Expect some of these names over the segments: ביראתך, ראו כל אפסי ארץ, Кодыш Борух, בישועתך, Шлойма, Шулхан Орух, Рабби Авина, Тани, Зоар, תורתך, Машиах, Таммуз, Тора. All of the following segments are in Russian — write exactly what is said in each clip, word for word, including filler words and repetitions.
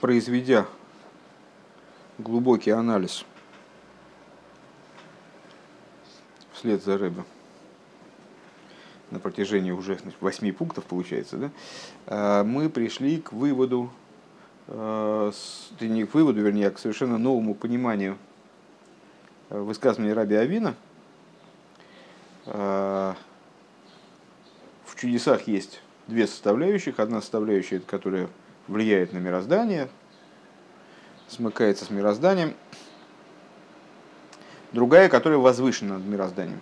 произведя глубокий анализ вслед за Ребе на протяжении уже восьми пунктов, получается, да, мы пришли к выводу, не к выводу, вернее, а к совершенно новому пониманию высказывания Рабби Авина. В чудесах есть две составляющих. Одна составляющая, которая влияет на мироздание, смыкается с мирозданием. Другая, которая возвышена над мирозданием.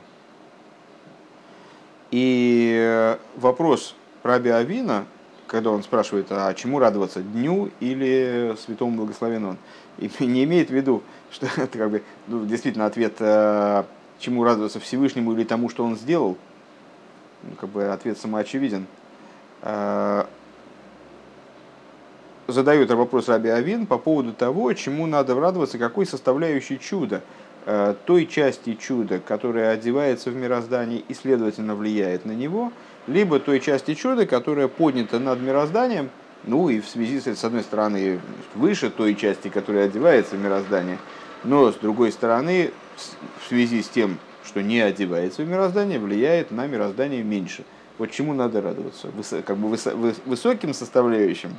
И вопрос Рабби Авина, когда он спрашивает, а чему радоваться, дню или святому благословенному, он не имеет в виду, что это как бы, ну, действительно ответ, чему радоваться, Всевышнему или тому, что он сделал. Как бы ответ самоочевиден. Задают вопрос Рабби Авин по поводу того, чему надо радоваться, какой составляющей чуда, той части чуда, которая одевается в мироздание и, следовательно, влияет на него, либо той части чуда, которая поднята над мирозданием, ну и в связи с, с одной стороны, выше той части, которая одевается в мироздание, но, с другой стороны, в связи с тем, что не одевается в мироздание, влияет на мироздание меньше. Вот чему надо радоваться? Высо, как бы высо, высоким составляющим,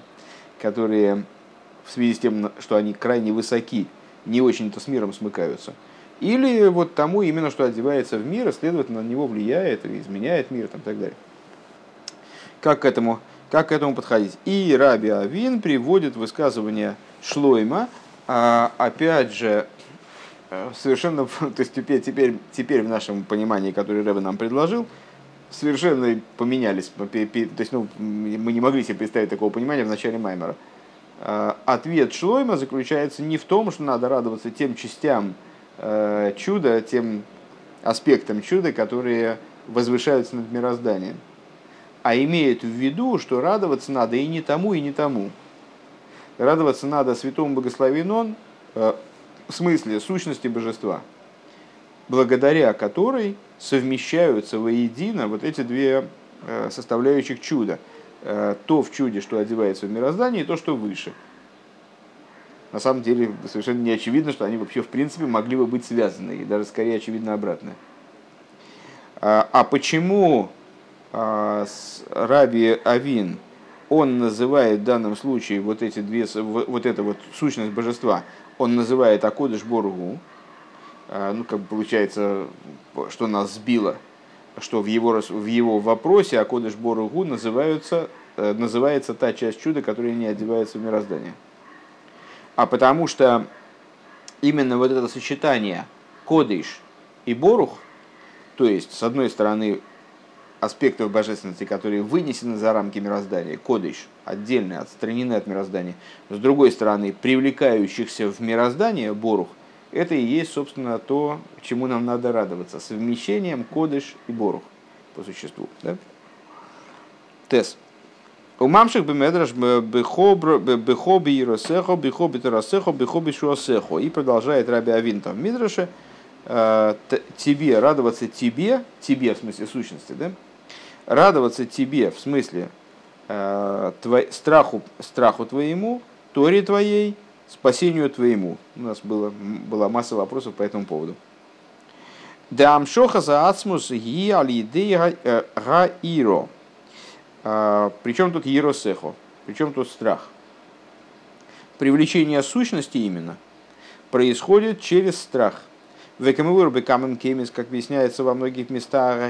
которые в связи с тем, что они крайне высоки, не очень-то с миром смыкаются. Или вот тому именно, что одевается в мир, и, следовательно, на него влияет и изменяет мир, там, и так далее. Как к этому, как к этому подходить? И Рабби Авин приводит высказывание Шлойма, а, опять же, совершенно, то есть теперь, теперь, теперь в нашем понимании, которое Ребе нам предложил, совершенно поменялись. То есть, ну, мы не могли себе представить такого понимания в начале Маймера. Ответ Шлойма заключается не в том, что надо радоваться тем частям э, чуда, тем аспектам чуда, которые возвышаются над мирозданием, а имеет в виду, что радоваться надо и не тому, и не тому. Радоваться надо святому благословен он, э, в смысле сущности божества, благодаря которой совмещаются воедино вот эти две э, составляющих чуда. То в чуде, что одевается в мироздание, и то, что выше. На самом деле, совершенно не очевидно, что они вообще, в принципе, могли бы быть связаны, и даже скорее очевидно обратное. А почему Рабби Авин, он называет в данном случае вот эти две, вот эту вот сущность божества, он называет Акодыш Боругу, ну, как бы получается, что нас сбило, что в его, в его вопросе Акодыш Боругу называется, называется та часть чуда, которая не одевается в мироздание. А потому что именно вот это сочетание Кодыш и Борух, то есть, с одной стороны, аспектов божественности, которые вынесены за рамки мироздания, Кодыш, отдельно отстранены от мироздания, с другой стороны, привлекающихся в мироздание Борух, это и есть, собственно, то, чему нам надо радоваться. Совмещением Кодыш и Борух, по существу. Да? Тес. У мамших бемедраш бехоби еросехо, бехоби терасехо, бехоби шуасехо. И продолжает Рабби Авин там в Мидраше. Тебе, радоваться тебе, тебе в смысле сущности, да? Радоваться тебе в смысле твой, страху, страху твоему, торе твоей, спасению твоему. У нас было, была масса вопросов по этому поводу. Причем тут еросехо? Причем тут страх? Привлечение сущности именно происходит через страх. Как объясняется во многих местах,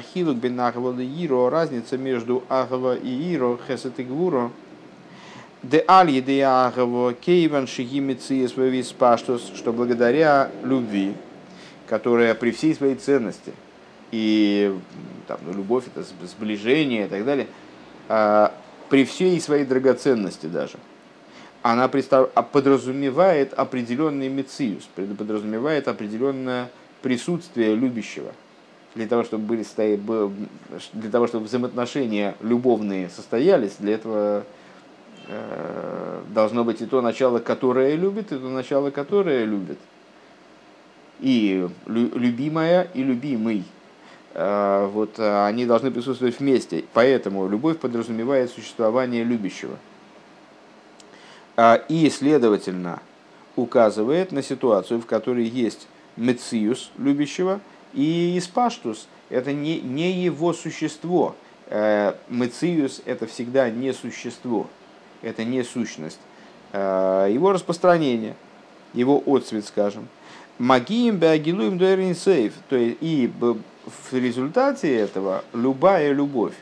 разница между ахва и иро, хесед и гвуро. Что благодаря любви, которая при всей своей ценности, и там, ну, любовь это сближение и так далее, а, при всей своей драгоценности даже, она представ... подразумевает определенный мециус, подразумевает определенное присутствие любящего. Для того, чтобы были стоя... для того, чтобы взаимоотношения любовные состоялись, для этого должно быть и то начало, которое любит, и то начало, которое любит. И любимая, и любимый. Вот они должны присутствовать вместе. Поэтому любовь подразумевает существование любящего. И, следовательно, указывает на ситуацию, в которой есть мециус любящего и испаштус. Это не, не его существо. Мециус – это всегда не существо, это не сущность. Его распространение, его отцвет, скажем. Магием беагилуем дуэрин сейф. И в результате этого любая любовь,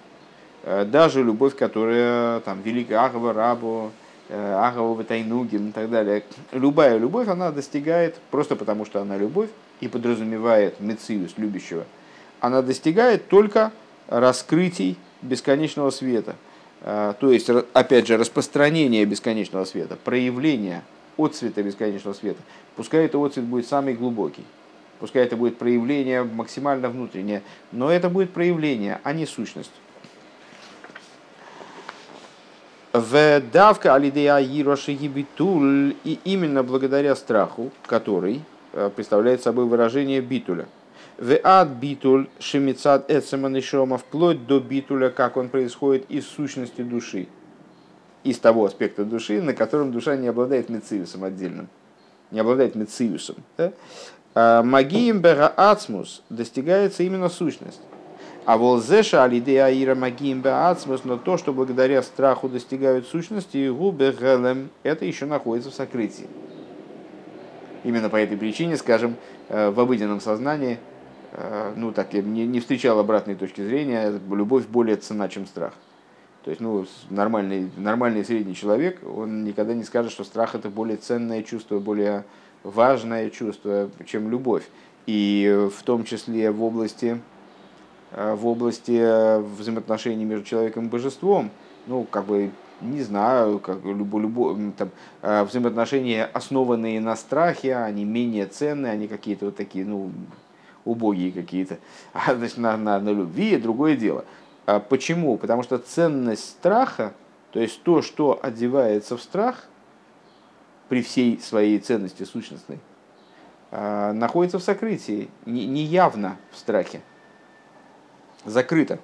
даже любовь, которая там велика, ахва рабо, ахва тайнугин и так далее, любая любовь, она достигает, просто потому что она любовь и подразумевает мециус любящего, она достигает только раскрытий бесконечного света. То есть, опять же, распространение бесконечного света, проявление отцвета бесконечного света. Пускай этот отцвет будет самый глубокий, пускай это будет проявление максимально внутреннее, но это будет проявление, а не сущность. И именно благодаря страху, который представляет собой выражение битуля. Веат битуль шемицат эцеман и шома, вплоть до битуля, как он происходит из сущности души, из того аспекта души, на котором душа не обладает мециусом отдельным, не обладает мециусом. Магием бера ацмус, достигается именно сущность. А волзеша алидея ира магием бера ацмус, но то, что благодаря страху достигают сущности, губерелем, это еще находится в сокрытии. Именно по этой причине, скажем, в обыденном сознании, ну так я не встречал обратной точки зрения, любовь более ценна, чем страх. То есть, ну, нормальный, нормальный средний человек, он никогда не скажет, что страх это более ценное чувство, более важное чувство, чем любовь. И в том числе в области, в области взаимоотношений между человеком и божеством, ну, как бы, не знаю, как любо, любо, там, взаимоотношения, основанные на страхе, они менее ценные, они какие-то вот такие, ну, убогие какие-то. А, значит, на, на, на любви другое дело. Почему? Потому что ценность страха, то есть то, что одевается в страх, при всей своей ценности сущностной, находится в сокрытии, не явно в страхе, закрыто.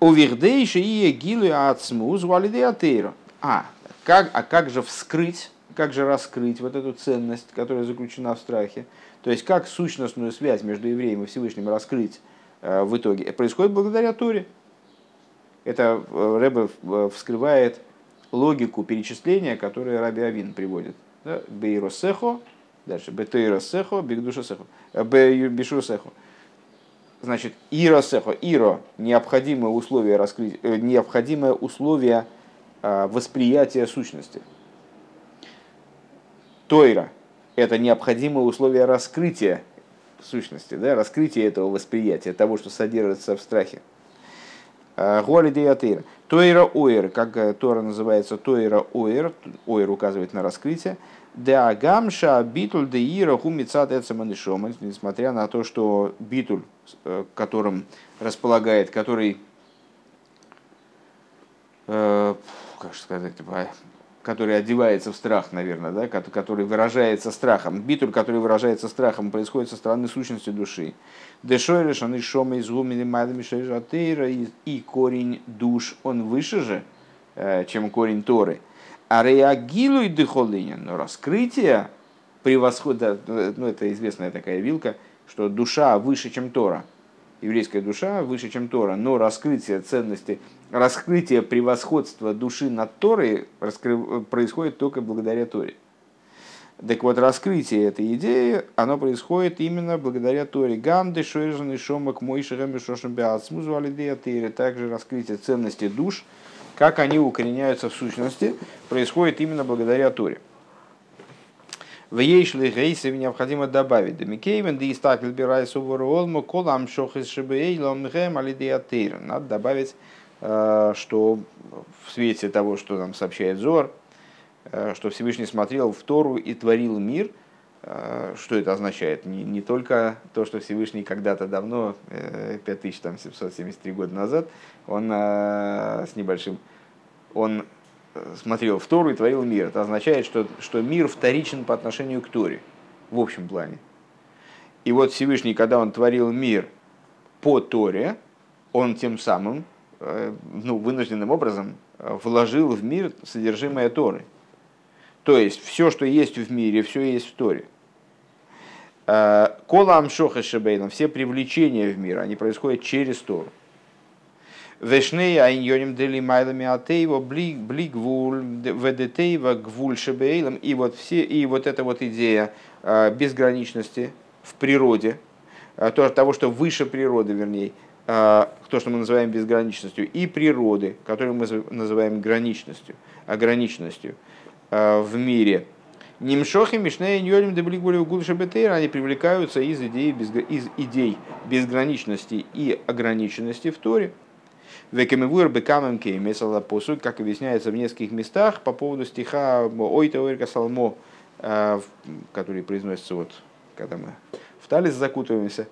Овердейши и егилы ацмуз валидеатейро. А как, а как же вскрыть, как же раскрыть вот эту ценность, которая заключена в страхе? То есть, как сущностную связь между евреем и Всевышним раскрыть э, в итоге? Происходит благодаря Торе. Это э, Ребе вскрывает логику перечисления, которую Рабби Авина приводит. Да? Бейросехо, дальше, бетейросехо, бигдушесехо, бешурсехо. Значит, иросехо, иро, необходимое условие, раскрыть, э, необходимое условие э, восприятия сущности. Тойра. Это необходимое условие раскрытия сущности, да, раскрытия этого восприятия, того, что содержится в страхе. Тойра ойр, как Тора называется, тойра ойр, ойр указывает на раскрытие. Да гамша битуль де ира хумицат эцеманишома, несмотря на то, что битуль, которым располагает, который, э, как же сказать, который одевается в страх, наверное, да, который выражается страхом. Битуль, который выражается страхом, происходит со стороны сущности души. И корень душ, он выше же, чем корень Торы. А реагилуй дыхолыня, но раскрытие превосходит, ну это известная такая вилка, что душа выше, чем Тора. Еврейская душа выше, чем Тора, но раскрытие ценности, раскрытие превосходства души над Торой раскры... происходит только благодаря Торе. Так вот, раскрытие этой идеи, оно происходит именно благодаря Торе. Гамды, Шойжан и Шомак, Мойшерами, Шошамбиатсмузу, Алидея Тейре. Также раскрытие ценности душ, как они укореняются в сущности, происходит именно благодаря Торе. В ейшли гейсе необходимо добавить домикеймен, да истакль бирай суворуолму, колам шох из шебеей, ломхэм алидеатейр. Надо добавить, что в свете того, что нам сообщает Зоар, что Всевышний смотрел в Тору и творил мир, что это означает? Не, не только то, что Всевышний когда-то давно, пять тысяч семьсот семьдесят три года назад, он с небольшим... он смотрел в Тору и творил мир. Это означает, что, что мир вторичен по отношению к Торе в общем плане. И вот Всевышний, когда он творил мир по Торе, он тем самым, ну, вынужденным образом вложил в мир содержимое Торы. То есть, все, что есть в мире, все есть в Торе. Кола амшоха шебейном, все привлечения в мир, они происходят через Тору. Вешней айньоним дели майлами атеево блигвуль ведетеево гвуль шебейлом. И вот все, и вот эта вот идея безграничности в природе, того, что выше природы, вернее, то, что мы называем безграничностью, и природы, которую мы называем граничностью, ограниченностью в мире. Нимшохи, мишней, ньолим, деблигулев, гулшебетейр, они привлекаются из идей, из идей безграничности и ограниченности в Торе. Векемевуэр бекамем кей, месала посуд, как объясняется в нескольких местах по поводу стиха ойта ойрка салмо, который произносится вот, когда мы в талис закутываемся.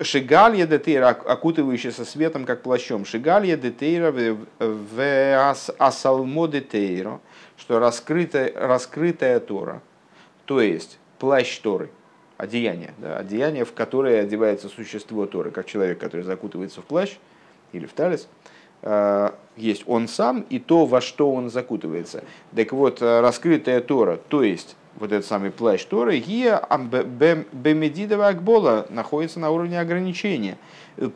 Шигалья детейра, окутывающаяся светом, как плащом. Шигалья детейра в асалмо детейро, что раскрытая, раскрытая Тора, то есть плащ Торы, одеяние, да, одеяние, в которое одевается существо Торы, как человек, который закутывается в плащ или в талис, есть он сам и то, во что он закутывается. Так вот, раскрытая Тора, то есть вот этот самый плащ Торы, бемедидова акбола, находится на уровне ограничения.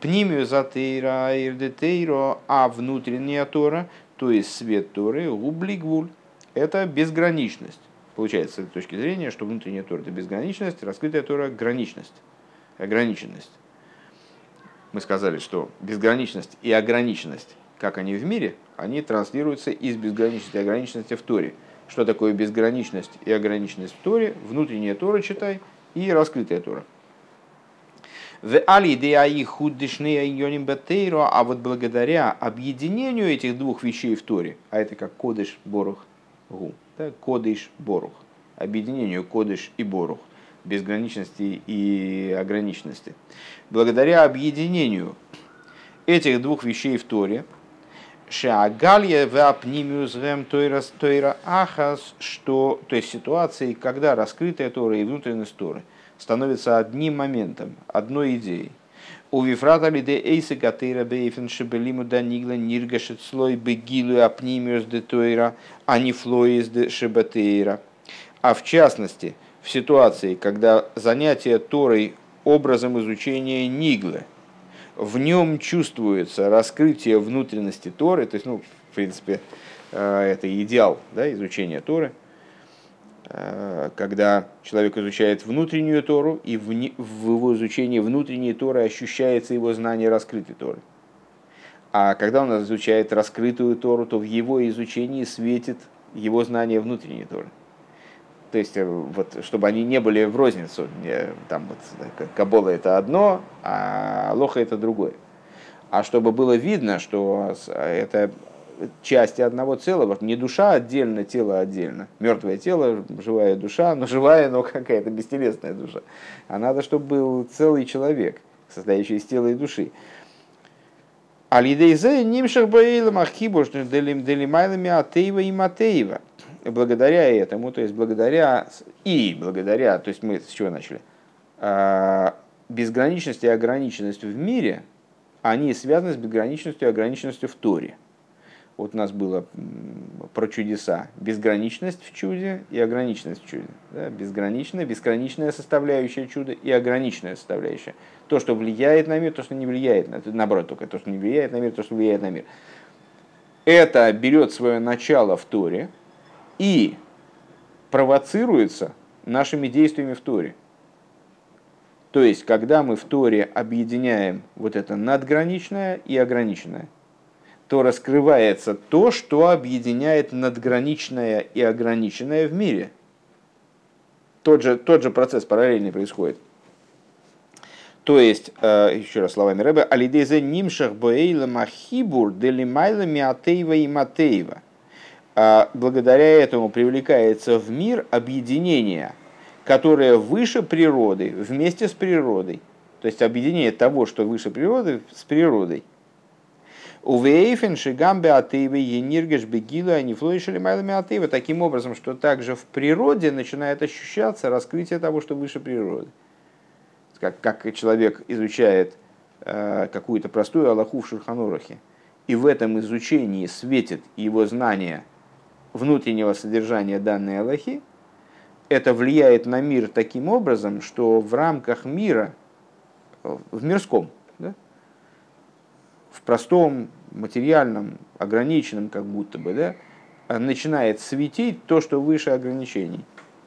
Пнимию затейра ирдетейро, а внутренняя Тора, то есть свет Торы, гублигвуль, это безграничность. Получается, с этой точки зрения, что внутренняя Тора – это безграничность, раскрытая Тора – граничность, ограниченность. Мы сказали, что безграничность и ограниченность, как они в мире, они транслируются из безграничности и ограниченности в Торе. Что такое безграничность и ограниченность в Торе? Внутренняя Тора, читай, и раскрытая Тора. А вот благодаря объединению этих двух вещей в Торе, а это как кодыш борух гу, да, кодыш борух, объединению кодыш и борух, безграничности и ограниченности. Благодаря объединению этих двух вещей в Торе, что, то есть ситуации, когда раскрытая Тора и внутренность Торы становятся одним моментом, одной идеей. А в частности, в ситуации, когда занятие Торой образом изучения Ниглы, в нем чувствуется раскрытие внутренности Торы, то есть, ну, в принципе, это идеал, да, изучения Торы, когда человек изучает внутреннюю Тору, и в его изучении внутренней Торы ощущается его знание раскрытой Торы. А когда он изучает раскрытую Тору, то в его изучении светит его знание внутренней Торы. То есть, вот, чтобы они не были в розницу. Там вот, кабола это одно, а лоха это другое. А чтобы было видно, что это части одного целого, не душа отдельно, тело отдельно. Мертвое тело, живая душа, но живая, но какая-то бестелесная душа. А надо, чтобы был целый человек, состоящий из тела и души. Алидейзе нимшах баэйлам ахибошных делимайлами атеева и матеева. Благодаря этому, то есть благодаря и благодаря, то есть мы с чего начали, безграничность и ограниченность в мире, они связаны с безграничностью и ограниченностью в Торе. Вот у нас было про чудеса. Безграничность в чуде и ограниченность в чуде. Да? Безграничная, бесконечная составляющая чуда и ограниченная составляющая. То, что влияет на мир, то, что не влияет на мир. Наоборот, только то, что не влияет на мир, то, что влияет на мир. Это берет свое начало в Торе и провоцируется нашими действиями в Торе. То есть, когда мы в Торе объединяем вот это надграничное и ограниченное, то раскрывается то, что объединяет надграничное и ограниченное в мире. Тот же, тот же процесс параллельный происходит. То есть, еще раз словами Ребе, «Алидезе нимшах боэйла махибур делимайла миатеева и матеева». Благодаря этому привлекается в мир объединение, которое выше природы, вместе с природой. То есть, объединение того, что выше природы, с природой. Таким образом, что также в природе начинает ощущаться раскрытие того, что выше природы. Как, как человек изучает э, какую-то простую алаху в Шулхан Орухе, и в этом изучении светит его знание внутреннего содержания данной алахи, это влияет на мир таким образом, что в рамках мира, в мирском, да, в простом, материальном, ограниченном как будто бы, да, начинает светить то, что выше ограничений.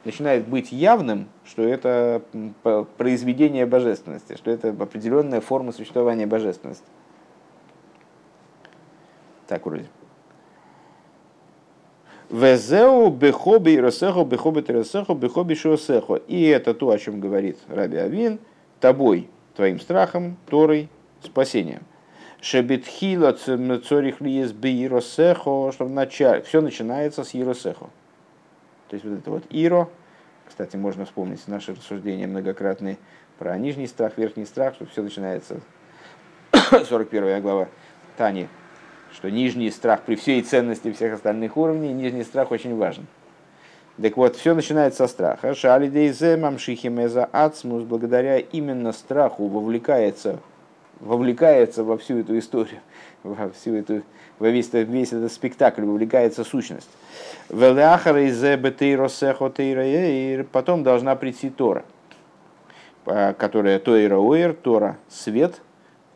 Начинает быть явным, что это произведение божественности, что это определенная форма существования божественности. Так вроде. И это то, о чем говорит Рабби Авин, тобой, твоим страхом, Торой, спасением. Шебетхила цорихлиес биросехо, что вначале все начинается с иросехо. То есть вот это вот иро, кстати, можно вспомнить наши рассуждения многократные про нижний страх, верхний страх, что все начинается, сорок первая глава Тани, что нижний страх при всей ценности всех остальных уровней, нижний страх очень важен. Так вот, все начинается со страха. Шалидейзе мамшихимеза ацмус, благодаря именно страху вовлекается, вовлекается во всю эту историю, во всю эту, во весь, весь этот спектакль вовлекается сущность. Потом должна прийти Тора, которая Тойра Оир, Тора свет,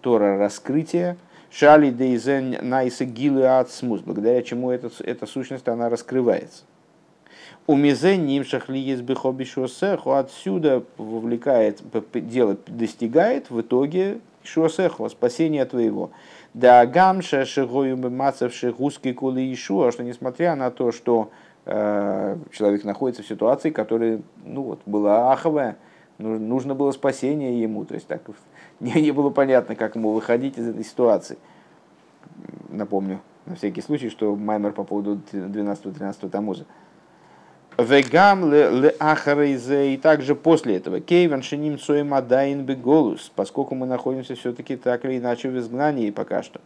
Тора раскрытие. Шали дейзен найса гилуат смус, благодаря чему эта, эта сущность она раскрывается. Умизен нимшах ли есть бихоби шосеху, отсюда вовлекает, дело достигает в итоге шосеху, спасения твоего. Да гамша шигоюм мацавши гуски кулы ешуа, что несмотря на то, что э, человек находится в ситуации, которая, ну вот, была аховая, нужно было спасение ему, то есть так не, не было понятно, как ему выходить из этой ситуации. Напомню, на всякий случай, что маймер по поводу двенадцатого тринадцатого Таммуза. «Вегам ле ахарейзе» и также после этого «Кейван шиним цоем адайн беголус», поскольку мы находимся все-таки так или иначе в изгнании пока что.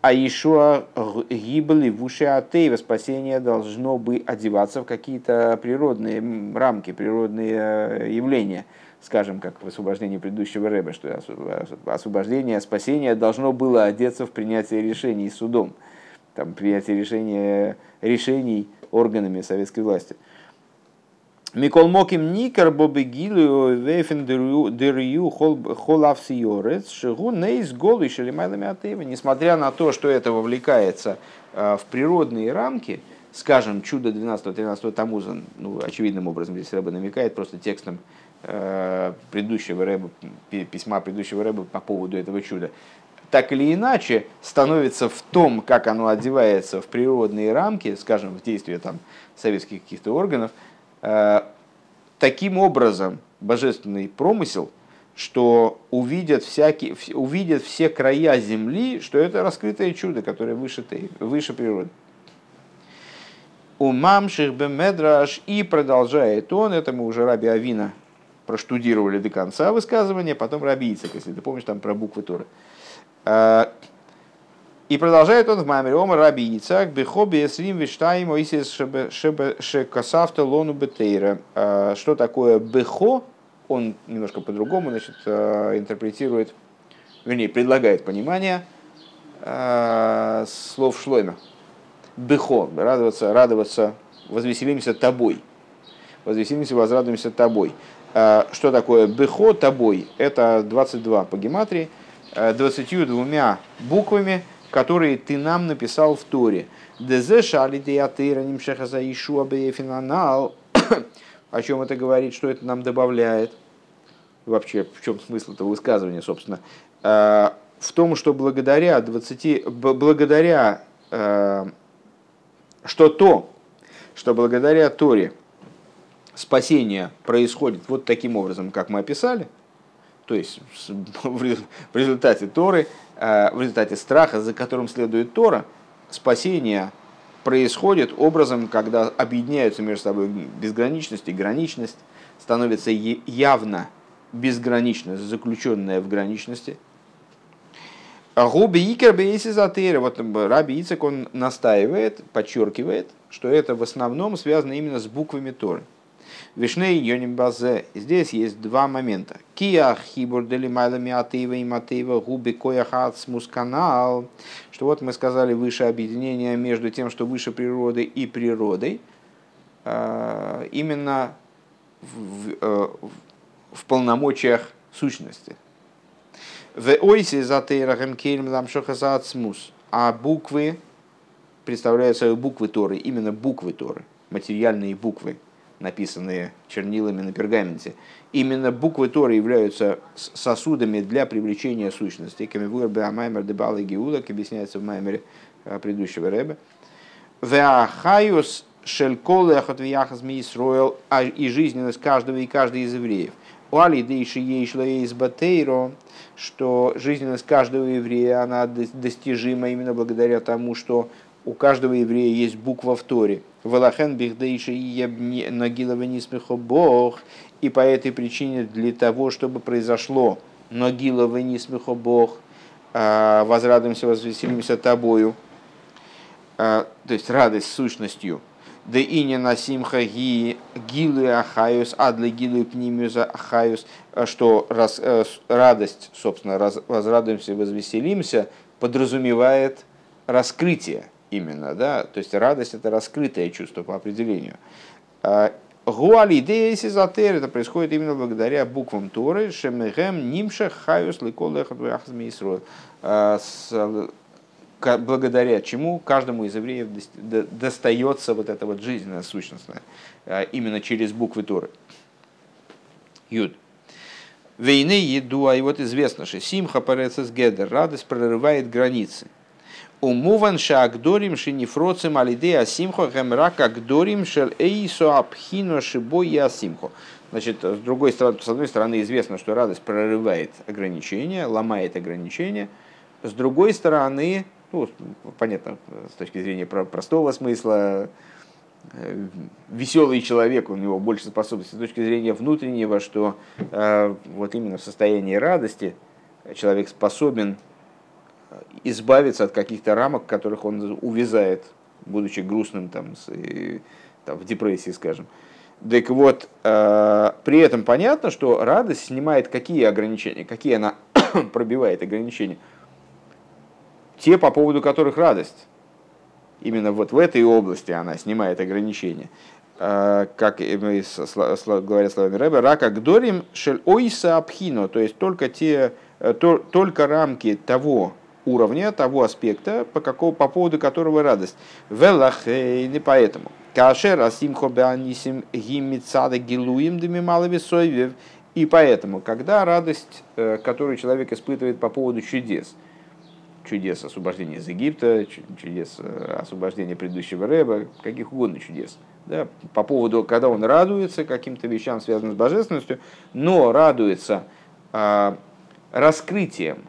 «А ешуа гибли вуши атеева», спасение должно бы одеваться в какие-то природные рамки, природные явления. Скажем, как в освобождении предыдущего Рэба, что освобождение, спасение должно было одеться в принятие решений судом, там, принятие решения, решений органами советской власти. «Микол моким никар бобы гилю вейфен дырью холавсиорец шигу нейс голый шелемайлами атеева». Несмотря на то, что это вовлекается в природные рамки, скажем, чудо двенадцатого тринадцатого Таммуза, ну, очевидным образом здесь Рэба намекает просто текстом предыдущего Рэба, письма предыдущего Рэба по поводу этого чуда, так или иначе становится в том, как оно одевается в природные рамки, скажем, в действие там, советских каких-то органов, таким образом божественный промысел, что увидят, всякие, увидят все края земли, что это раскрытое чудо, которое выше, выше природы. «Умамших бемедраш», и продолжает он, это мы уже Рабби Авина проштудировали до конца высказывания, потом Рабби Ицхак, если ты помнишь, там про буквы Торы. И продолжает он в маймере Омар Рабби Ицхак бехоби эсрим виштайм оисес шекасавта лону бетейра. Что такое бехо? Он немножко по-другому, значит, интерпретирует, вернее, предлагает понимание слов Шлойма. Бехо, радоваться, радоваться, возвеселимся тобой. Возвеселимся, возрадуемся тобой. Что такое бехо, тобой? Это двадцать два по гематрии, двадцатью двумя буквами, которые ты нам написал в Торе. О чем это говорит, что это нам добавляет? Вообще, в чем смысл этого высказывания, собственно? В том, что благодаря двадцати, благодаря, что то, что благодаря Торе спасение происходит вот таким образом, как мы описали, то есть в результате Торы, в результате страха, за которым следует Тора, спасение происходит образом, когда объединяются между собой безграничность и граничность, становится явно безграничность, заключенная в граничности. Губи икер бейси затейра, вот Рабби Ицхак, он настаивает, подчеркивает, что это в основном связано именно с буквами Торы. Вишней йоним базе. Здесь есть два момента. Киях хибур делимайла миатеева и матеева губи кояхат смусканал. Что вот мы сказали выше объединение между тем, что выше природы и природой. Именно в, в, в полномочиях сущности. А буквы представляют собой буквы Торы, именно буквы Торы, материальные буквы, написанные чернилами на пергаменте. Именно буквы Торы являются сосудами для привлечения сущности. Как объясняется в маймере предыдущего ребе. И жизненность каждого и каждой из евреев. Что жизненность каждого еврея, она достижима именно благодаря тому, что у каждого еврея есть буква в Торе. И по этой причине для того, чтобы произошло «Нагила венисмихо Бог», «возрадуемся, возвеселимся тобою», то есть радость сущностью. Да и не насимха ги гилы ахаюс, а для гилы пнимюза ахаюс, что раз, радость, собственно, раз, возрадуемся, возвеселимся, подразумевает раскрытие именно, да, то есть радость это раскрытое чувство по определению. Гуалидея сизатер это происходит именно благодаря буквам Торы, шемехем нимша хаюс ликол эхадвахазмисру. Благодаря чему каждому из евреев достается вот эта вот жизненная сущностная, именно через буквы Торы. Юд. Вейны еду, а и вот известно, что симха парецес гедер, радость прорывает границы. Умуван шагдорим шинифроцем алидея симхо гемрака гдорим шел эйсо апхино шибой я симхо. Значит, с другой стороны, с одной стороны известно, что радость прорывает ограничения, ломает ограничения. С другой стороны, ну, понятно, с точки зрения простого смысла, веселый человек, у него больше способностей. С точки зрения внутреннего, что вот именно в состоянии радости человек способен избавиться от каких-то рамок, в которых он увязает, будучи грустным, там, и, там, в депрессии, скажем. Так вот, при этом понятно, что радость снимает какие ограничения, какие она пробивает ограничения. Те, по поводу которых радость. Именно вот в этой области она снимает ограничения. Как мы говорят словами Ребе, рака гдорим шель ойса абхино, то есть только, те, то, только рамки того уровня, того аспекта, по, какого, по поводу которого радость. Велахейны поэтому. Кашер асимхо беанисим гимицада гилуим дыми маловесойвев. И поэтому, когда радость, которую человек испытывает по поводу чудес, чудес освобождения из Египта, чудес освобождения предыдущего Ребе, каких угодно чудес. Да? По поводу, когда он радуется каким-то вещам, связанным с божественностью, но радуется э, раскрытием.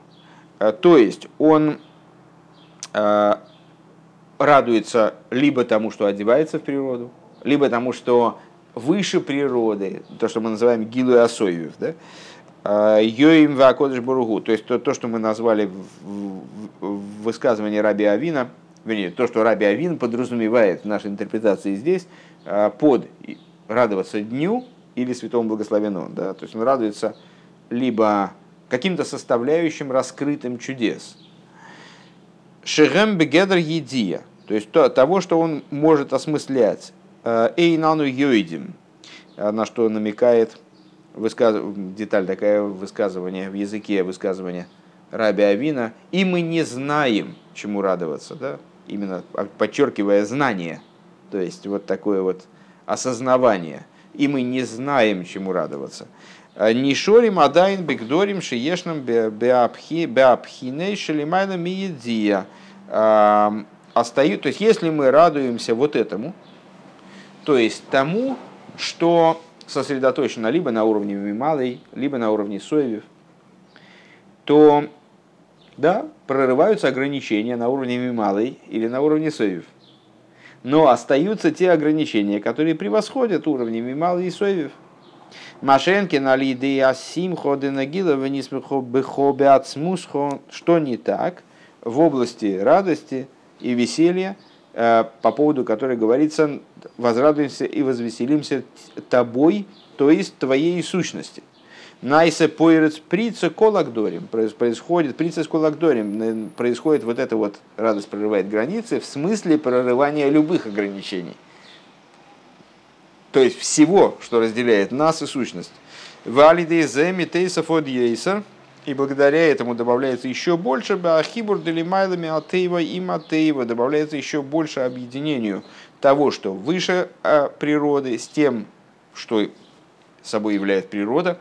То есть он э, радуется либо тому, что одевается в природу, либо тому, что выше природы, то, что мы называем гилуй асойвив, да? Йоим вакодыш боругу, то есть то, то, что мы назвали в, в, в высказывании Рабби Авина, вернее, то, что Рабби Авин подразумевает в нашей интерпретации здесь, под радоваться дню или святому благословенному. Да? То есть он радуется либо каким-то составляющим раскрытым чудес. Шигем бегедр едия, то есть то, того, что он может осмыслять. Эйнану йоидим, на что намекает... Высказ... Деталь такая, высказывание в языке, высказывание Рабби Авина. И мы не знаем, чему радоваться, да? Именно подчеркивая знание, то есть вот такое вот осознавание. И мы не знаем, чему радоваться. Нишорим адайн бигдорим шиешным беапхиней шелимайна миедия. То есть если мы радуемся вот этому, то есть тому, что... сосредоточена либо на уровне мималой, либо на уровне соевев, то да, прорываются ограничения на уровне мималой или на уровне соевев. Но остаются те ограничения, которые превосходят уровни мималы и соевев. Машенкин алиды асимхо денагилова нисмихо бехобе ацмусхо, что не так в области радости и веселья, по поводу которой говорится: возрадуемся и возвеселимся тобой, то есть твоей сущности. Найсе поерец прица колакдорим происходит, прица с колакдорим происходит вот эта вот радость прорывает границы в смысле прорывания любых ограничений. То есть всего, что разделяет нас и сущность. И благодаря этому добавляется еще больше добавляется еще больше объединению того, что выше природы, с тем, что собой является природа.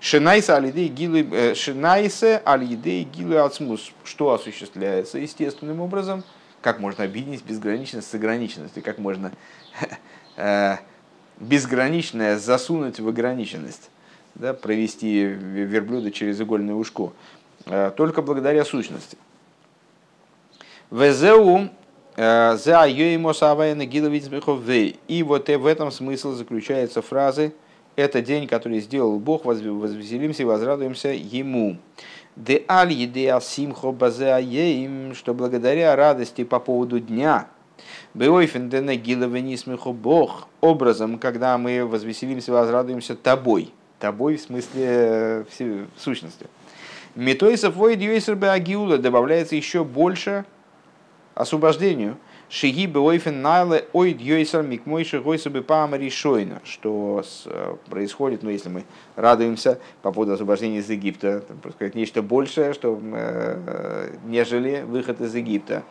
Шинайса аль-идей гилы ацмус, что осуществляется естественным образом, как можно объединить безграничность с ограниченностью, как можно безграничное засунуть в ограниченность. Да, провести верблюда через игольное ушко, только благодаря сущности. И вот в этом смысл заключается фразы «Это день, который сделал Бог, возвеселимся и возрадуемся Ему». Что благодаря радости по поводу дня, образом, когда мы возвеселимся и возрадуемся Тобой, тобой в смысле в сущности. Метойсов войд юйсербе агиула добавляется еще больше освобождению. Шиги беойфен найле ойд юйсер микмойши гойсубе паамаришойна, что происходит, но ну, если мы радуемся по поводу освобождения из Египта, там, просто сказать, нечто большее, что, нежели выход из Египта.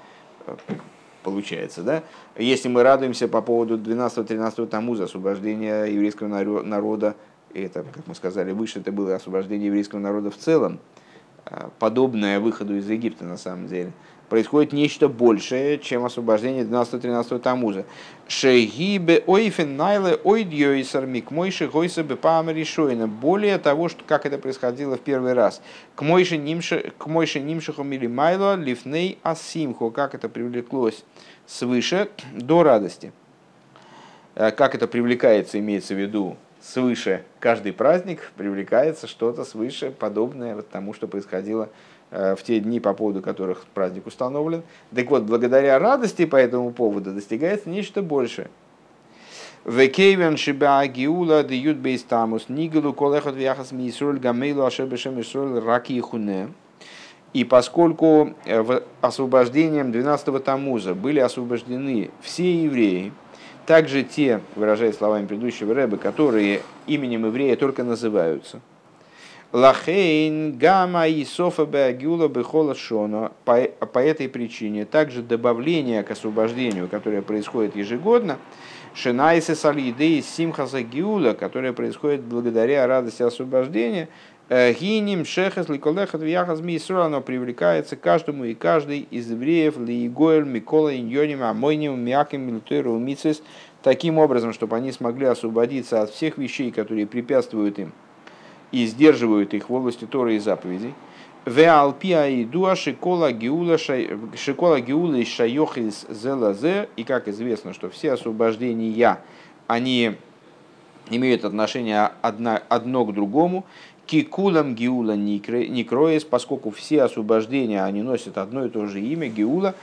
Получается, да? Если мы радуемся по поводу двенадцатого тринадцатого Таммуза, освобождения еврейского народа, это, как мы сказали выше, это было освобождение еврейского народа в целом, подобное выходу из Египта на самом деле. Происходит нечто большее, чем освобождение двенадцатого тринадцатого Таммуза. Более того, что, как это происходило в первый раз. Как это привлеклось свыше до радости. Как это привлекается, имеется в виду, свыше каждый праздник привлекается что-то свыше, подобное вот тому, что происходило в те дни, по поводу которых праздник установлен. Так вот, благодаря радости по этому поводу достигается нечто большее. И поскольку освобождением двенадцатого Таммуза были освобождены все евреи, также те, выражаясь словами предыдущего Рэбе, которые именем еврея только называются. Лахейн гама и софа беагюла бехола шоно. По этой причине также добавление к освобождению, которое происходит ежегодно, шинайсе салидеи симхаса гиула, которое происходит благодаря радости освобождения, гиним шехес ликолехат вияхас миисруа, оно привлекается каждому и каждой из евреев лиегоэль микола иньоним амойним мяким милтуэру мицис, таким образом, чтобы они смогли освободиться от всех вещей, которые препятствуют им и сдерживают их в области Торы и заповедей. И как известно, что все освобождения, они имеют отношение одно, одно к другому. Кикулам Гиула Никроис, поскольку все освобождения, они носят одно и то же имя, Гиула.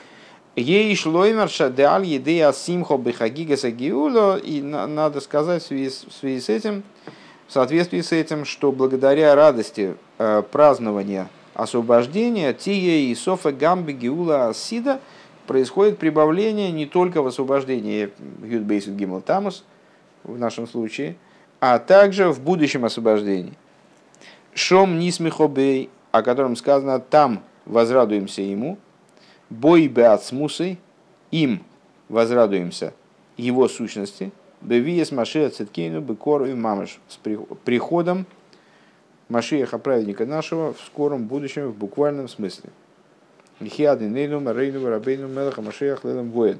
Ей Шлойма Шадеаль Едея Симхо Бехагигаса Гиула. И надо сказать в связи, в связи с этим, в соответствии с этим, что благодаря радости э, празднования освобождения Тие и Софа Гамбе Гиула Асида происходит прибавление не только в освобождении Юдбейсид Гимл Тамус, в нашем случае, а также в будущем освобождении. Шом нисмихобей, о котором сказано, там возрадуемся ему, бой беацмусы, им возрадуемся его сущности, бевиес Машиах Цидкейну бекору и мамыш, с приходом Машиаха, праведника нашего, в скором будущем, в буквальном смысле. Михиадин нейну, марейну, рабейну, мелаха, Машиах, лелам воин.